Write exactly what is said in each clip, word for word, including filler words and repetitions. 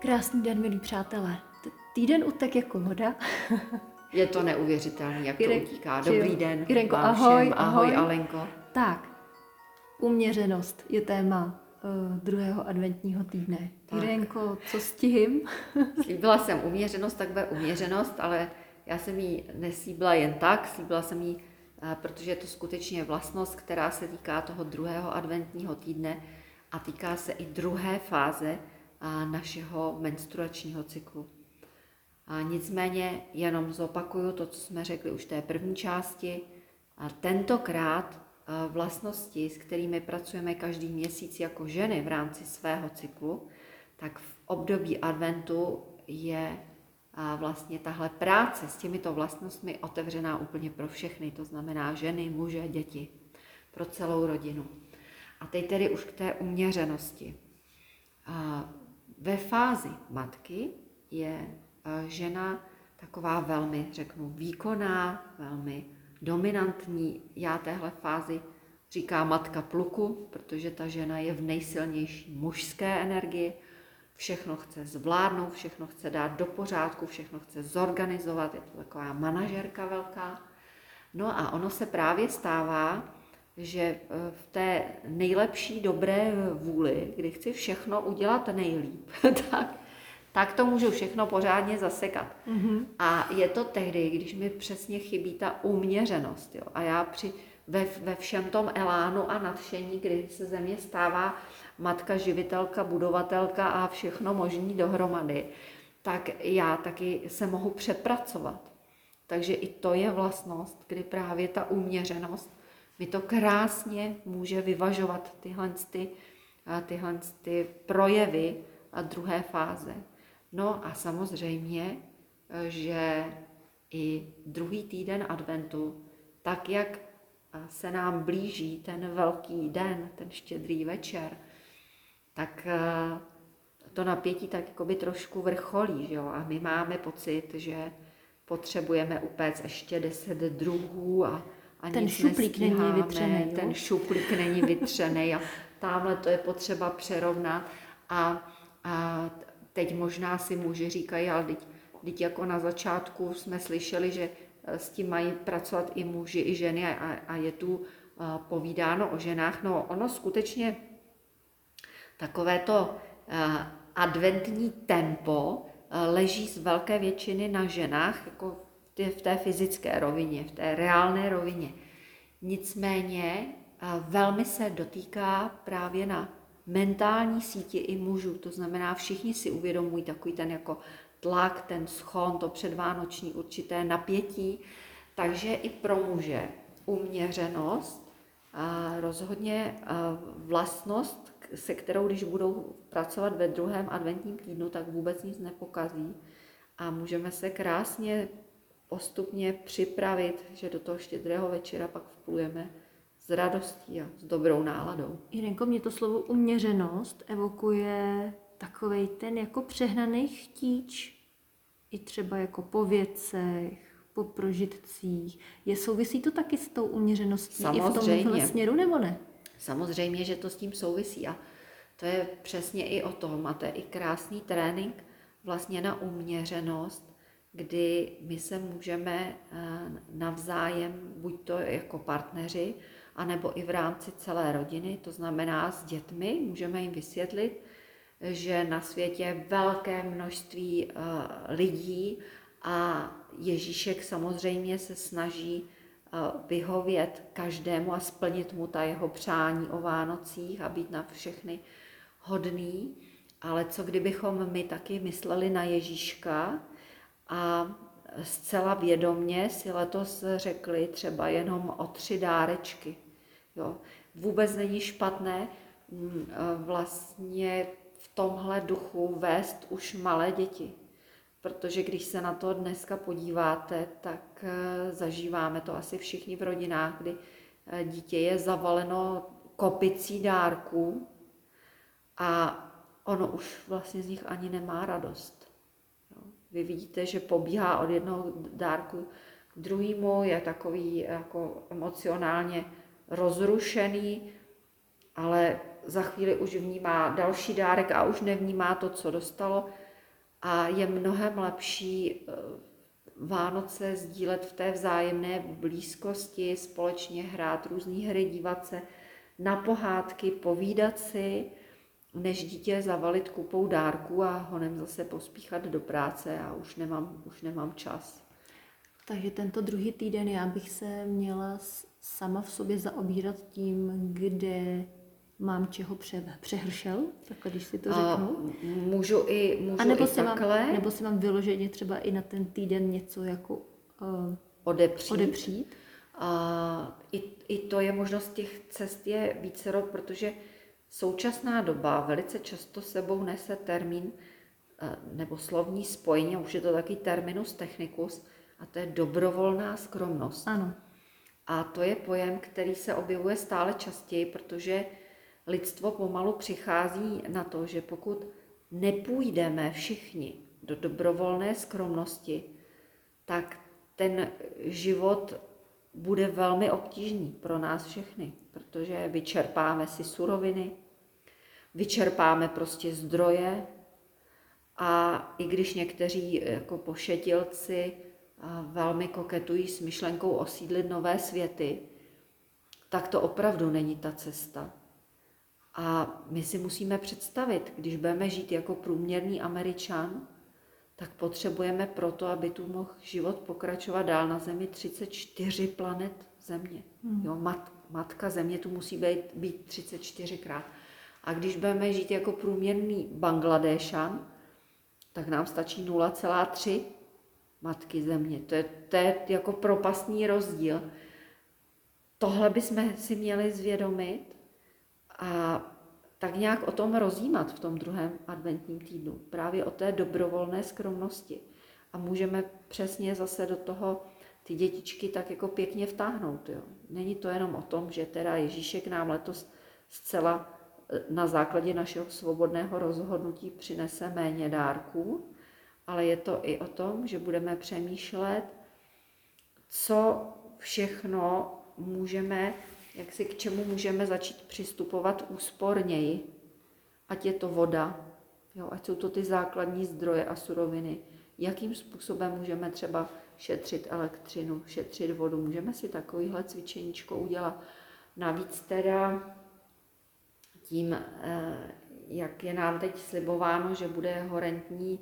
Krásný den, milí přátelé. Týden utek jako voda. Je to neuvěřitelné, jak Jirek, to utíká. Dobrý den. Jirenko, ahoj, všem. ahoj. Ahoj, Alenko. Tak, uměřenost je téma uh, druhého adventního týdne. Tak. Jirenko, co stihím? Slíbila jsem uměřenost, tak bude uměřenost, ale já jsem ji nesíbila jen tak, slíbila jsem ji, uh, protože je to skutečně vlastnost, která se týká toho druhého adventního týdne a týká se i druhé fáze uh, našeho menstruačního cyklu. A nicméně jenom zopakuju to, co jsme řekli už v té první části. A tentokrát vlastnosti, s kterými pracujeme každý měsíc jako ženy v rámci svého cyklu, tak v období adventu je vlastně tahle práce s těmito vlastnostmi otevřená úplně pro všechny. To znamená ženy, muže, děti, pro celou rodinu. A teď tedy už k té uměřenosti. A ve fázi matky je žena taková velmi, řeknu, výkonná, velmi dominantní. Já téhle fázi říkám matka pluku, protože ta žena je v nejsilnější mužské energii. Všechno chce zvládnout, všechno chce dát do pořádku, všechno chce zorganizovat. Je to taková manažerka velká. No a ono se právě stává, že v té nejlepší dobré vůli, kdy chci všechno udělat nejlíp, tak tak to můžu všechno pořádně zasekat. Mm-hmm. A je to tehdy, když mi přesně chybí ta uměřenost. Jo? A já při, ve, ve všem tom elánu a nadšení, kdy se ze mě stává matka, živitelka, budovatelka a všechno možný dohromady, tak já taky se mohu přepracovat. Takže i to je vlastnost, kdy právě ta uměřenost mi to krásně může vyvažovat tyhle, ty, tyhle ty projevy a druhé fáze. No a samozřejmě, že i druhý týden adventu, tak jak se nám blíží ten velký den, ten štědrý večer, tak to napětí tak jako by trošku vrcholí, že jo? A my máme pocit, že potřebujeme upéct ještě deset druhů a, a ten nic šuplík nestíháme, není vytřený, ten šuplík není vytřený a tamhle to je potřeba přerovnat a a teď možná si muži říkají, ale teď jako na začátku jsme slyšeli, že s tím mají pracovat i muži, i ženy a, a je tu a, povídáno o ženách. No ono skutečně takové to a, adventní tempo a, leží z velké většiny na ženách, jako v té, v té fyzické rovině, v té reálné rovině. Nicméně a, velmi se dotýká právě na mentální síti i mužů, to znamená všichni si uvědomují takový ten jako tlak, ten schon, to předvánoční určité napětí, takže i pro muže uměřenost, rozhodně vlastnost, se kterou když budou pracovat ve druhém adventním týdnu, tak vůbec nic nepokazí a můžeme se krásně postupně připravit, že do toho štědrého večera pak vplujeme s radostí a s dobrou náladou. Jirenko, mě to slovo uměřenost evokuje takovej ten jako přehnaný chtíč, i třeba jako po věcech, po prožitcích. Je souvisí to taky s tou uměřeností samozřejmě. I v tomhle směru, nebo ne? Samozřejmě, že to s tím souvisí a to je přesně i o tom a to je i krásný trénink vlastně na uměřenost, kdy my se můžeme navzájem, buď to jako partneři, anebo i v rámci celé rodiny, to znamená s dětmi, můžeme jim vysvětlit, že na světě je velké množství lidí a Ježíšek samozřejmě se snaží vyhovět každému a splnit mu ta jeho přání o Vánocích a být na všechny hodný. Ale co kdybychom my taky mysleli na Ježíška, a zcela vědomně si letos řekli třeba jenom o tři dárečky. Jo. Vůbec není špatné vlastně v tomhle duchu vést už malé děti. Protože když se na to dneska podíváte, tak zažíváme to asi všichni v rodinách, kdy dítě je zavaleno kopicí dárků a ono už vlastně z nich ani nemá radost. Vy vidíte, že pobíhá od jednoho dárku k druhému, je takový jako emocionálně rozrušený, ale za chvíli už vnímá další dárek a už nevnímá to, co dostalo. a je mnohem lepší Vánoce sdílet v té vzájemné blízkosti, společně hrát různý hry, dívat se na pohádky, povídat si, než dítě zavalit kupou dárků a honem zase pospíchat do práce a už nemám, už nemám čas. Takže tento druhý týden já bych se měla sama v sobě zaobírat tím, kde mám čeho pře- přehršel, takhle když si to řeknu. A můžu i, můžu a nebo, i si mám, nebo si mám vyloženě třeba i na ten týden něco jako uh, odepřít. odepřít. A i, i to je možnost, těch cest je vícero, protože současná doba velice často sebou nese termín nebo slovní spojení, už je to taky terminus technicus, a to je dobrovolná skromnost. Ano. A to je pojem, který se objevuje stále častěji, protože lidstvo pomalu přichází na to, že pokud nepůjdeme všichni do dobrovolné skromnosti, tak ten život bude velmi obtížný pro nás všechny, protože vyčerpáme si suroviny, vyčerpáme prostě zdroje a i když někteří jako pošetilci velmi koketují s myšlenkou osídlit nové světy, tak to opravdu není ta cesta. A my si musíme představit, když budeme žít jako průměrný Američan, tak potřebujeme proto, aby tu mohl život pokračovat dál na Zemi, třicet čtyři planet Země. Hmm. Jo, mat, matka Země tu musí být, být třicet čtyřikrát. A když budeme žít jako průměrný Bangladéšan, tak nám stačí nula celá tři matky Země. To je, to je jako propastný rozdíl. Tohle bychom si měli zvědomit a tak nějak o tom rozjímat v tom druhém adventním týdnu, právě o té dobrovolné skromnosti. A můžeme přesně zase do toho ty dětičky tak jako pěkně vtáhnout. Jo. Není to jenom o tom, že teda Ježíšek nám letos zcela na základě našeho svobodného rozhodnutí přinese méně dárků, ale je to i o tom, že budeme přemýšlet, co všechno můžeme, jak si k čemu můžeme začít přistupovat úsporněji. Ať je to voda, jo, ať jsou to ty základní zdroje a suroviny. Jakým způsobem můžeme třeba šetřit elektřinu, šetřit vodu. Můžeme si takovýhle cvičeníčko udělat. Navíc teda tím, jak je nám teď slibováno, že bude horentní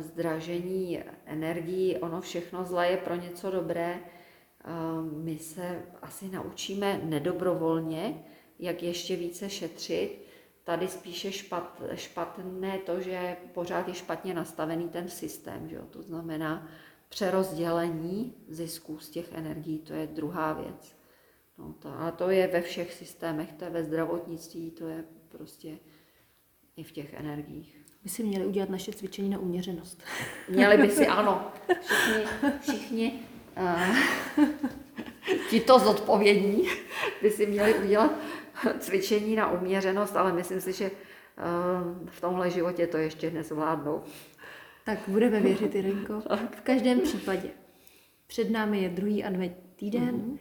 zdražení energií, ono všechno zlé je pro něco dobré. My se asi naučíme nedobrovolně, jak ještě více šetřit. Tady spíše špat, špatné to, že pořád je špatně nastavený ten systém. Že jo? To znamená přerozdělení zisků z těch energií, to je druhá věc. No to, a to je ve všech systémech, to je ve zdravotnictví, to je prostě i v těch energiích. My si měli udělat naše cvičení na uměřenost. Měli by si, ano. Všichni, všichni Uh, tito zodpovědní by si měli udělat cvičení na uměřenost, ale myslím si, že uh, v tomhle životě to ještě nezvládnou. Tak budeme věřit, Irenko. V každém případě. Před námi je druhý adventní týden. Mm-hmm.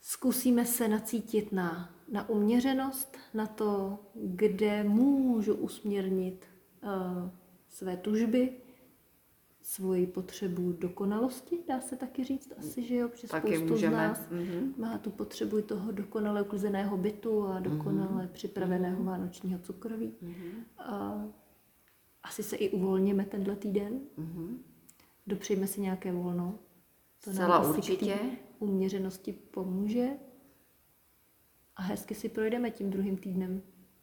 Zkusíme se nacítit na, na uměřenost, na to, kde můžu usměrnit uh, své tužby, svoji potřebu dokonalosti, dá se taky říct asi, že jo, protože spoustu z nás mm-hmm. má tu potřebu toho dokonale uklizeného bytu a dokonale mm-hmm. připraveného vánočního cukroví. Mm-hmm. A asi se i uvolněme tenhle týden, mm-hmm. dopřejme si nějaké volno. To Zcela nám asi určitě k té uměřenosti pomůže a hezky si projdeme tím druhým týdnem.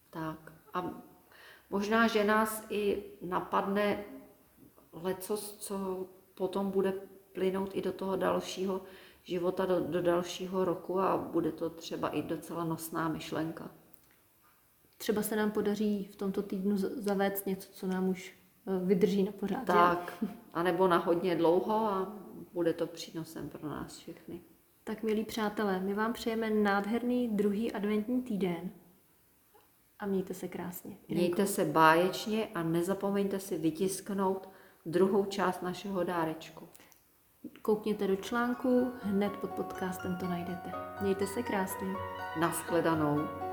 Tak a možná, že nás i napadne lecos, co potom bude plynout i do toho dalšího života, do, do dalšího roku a bude to třeba i docela nosná myšlenka. Třeba se nám podaří v tomto týdnu zavést něco, co nám už vydrží na pořád. Tak, je? Anebo na hodně dlouho a bude to přínosem pro nás všechny. Tak milí přátelé, my vám přejeme nádherný druhý adventní týden. A mějte se krásně. Mějte Jirenko. se báječně a nezapomeňte si vytisknout druhou část našeho dárečku. Koukněte do článku, hned pod podcastem to najdete. Mějte se krásně. Naschledanou.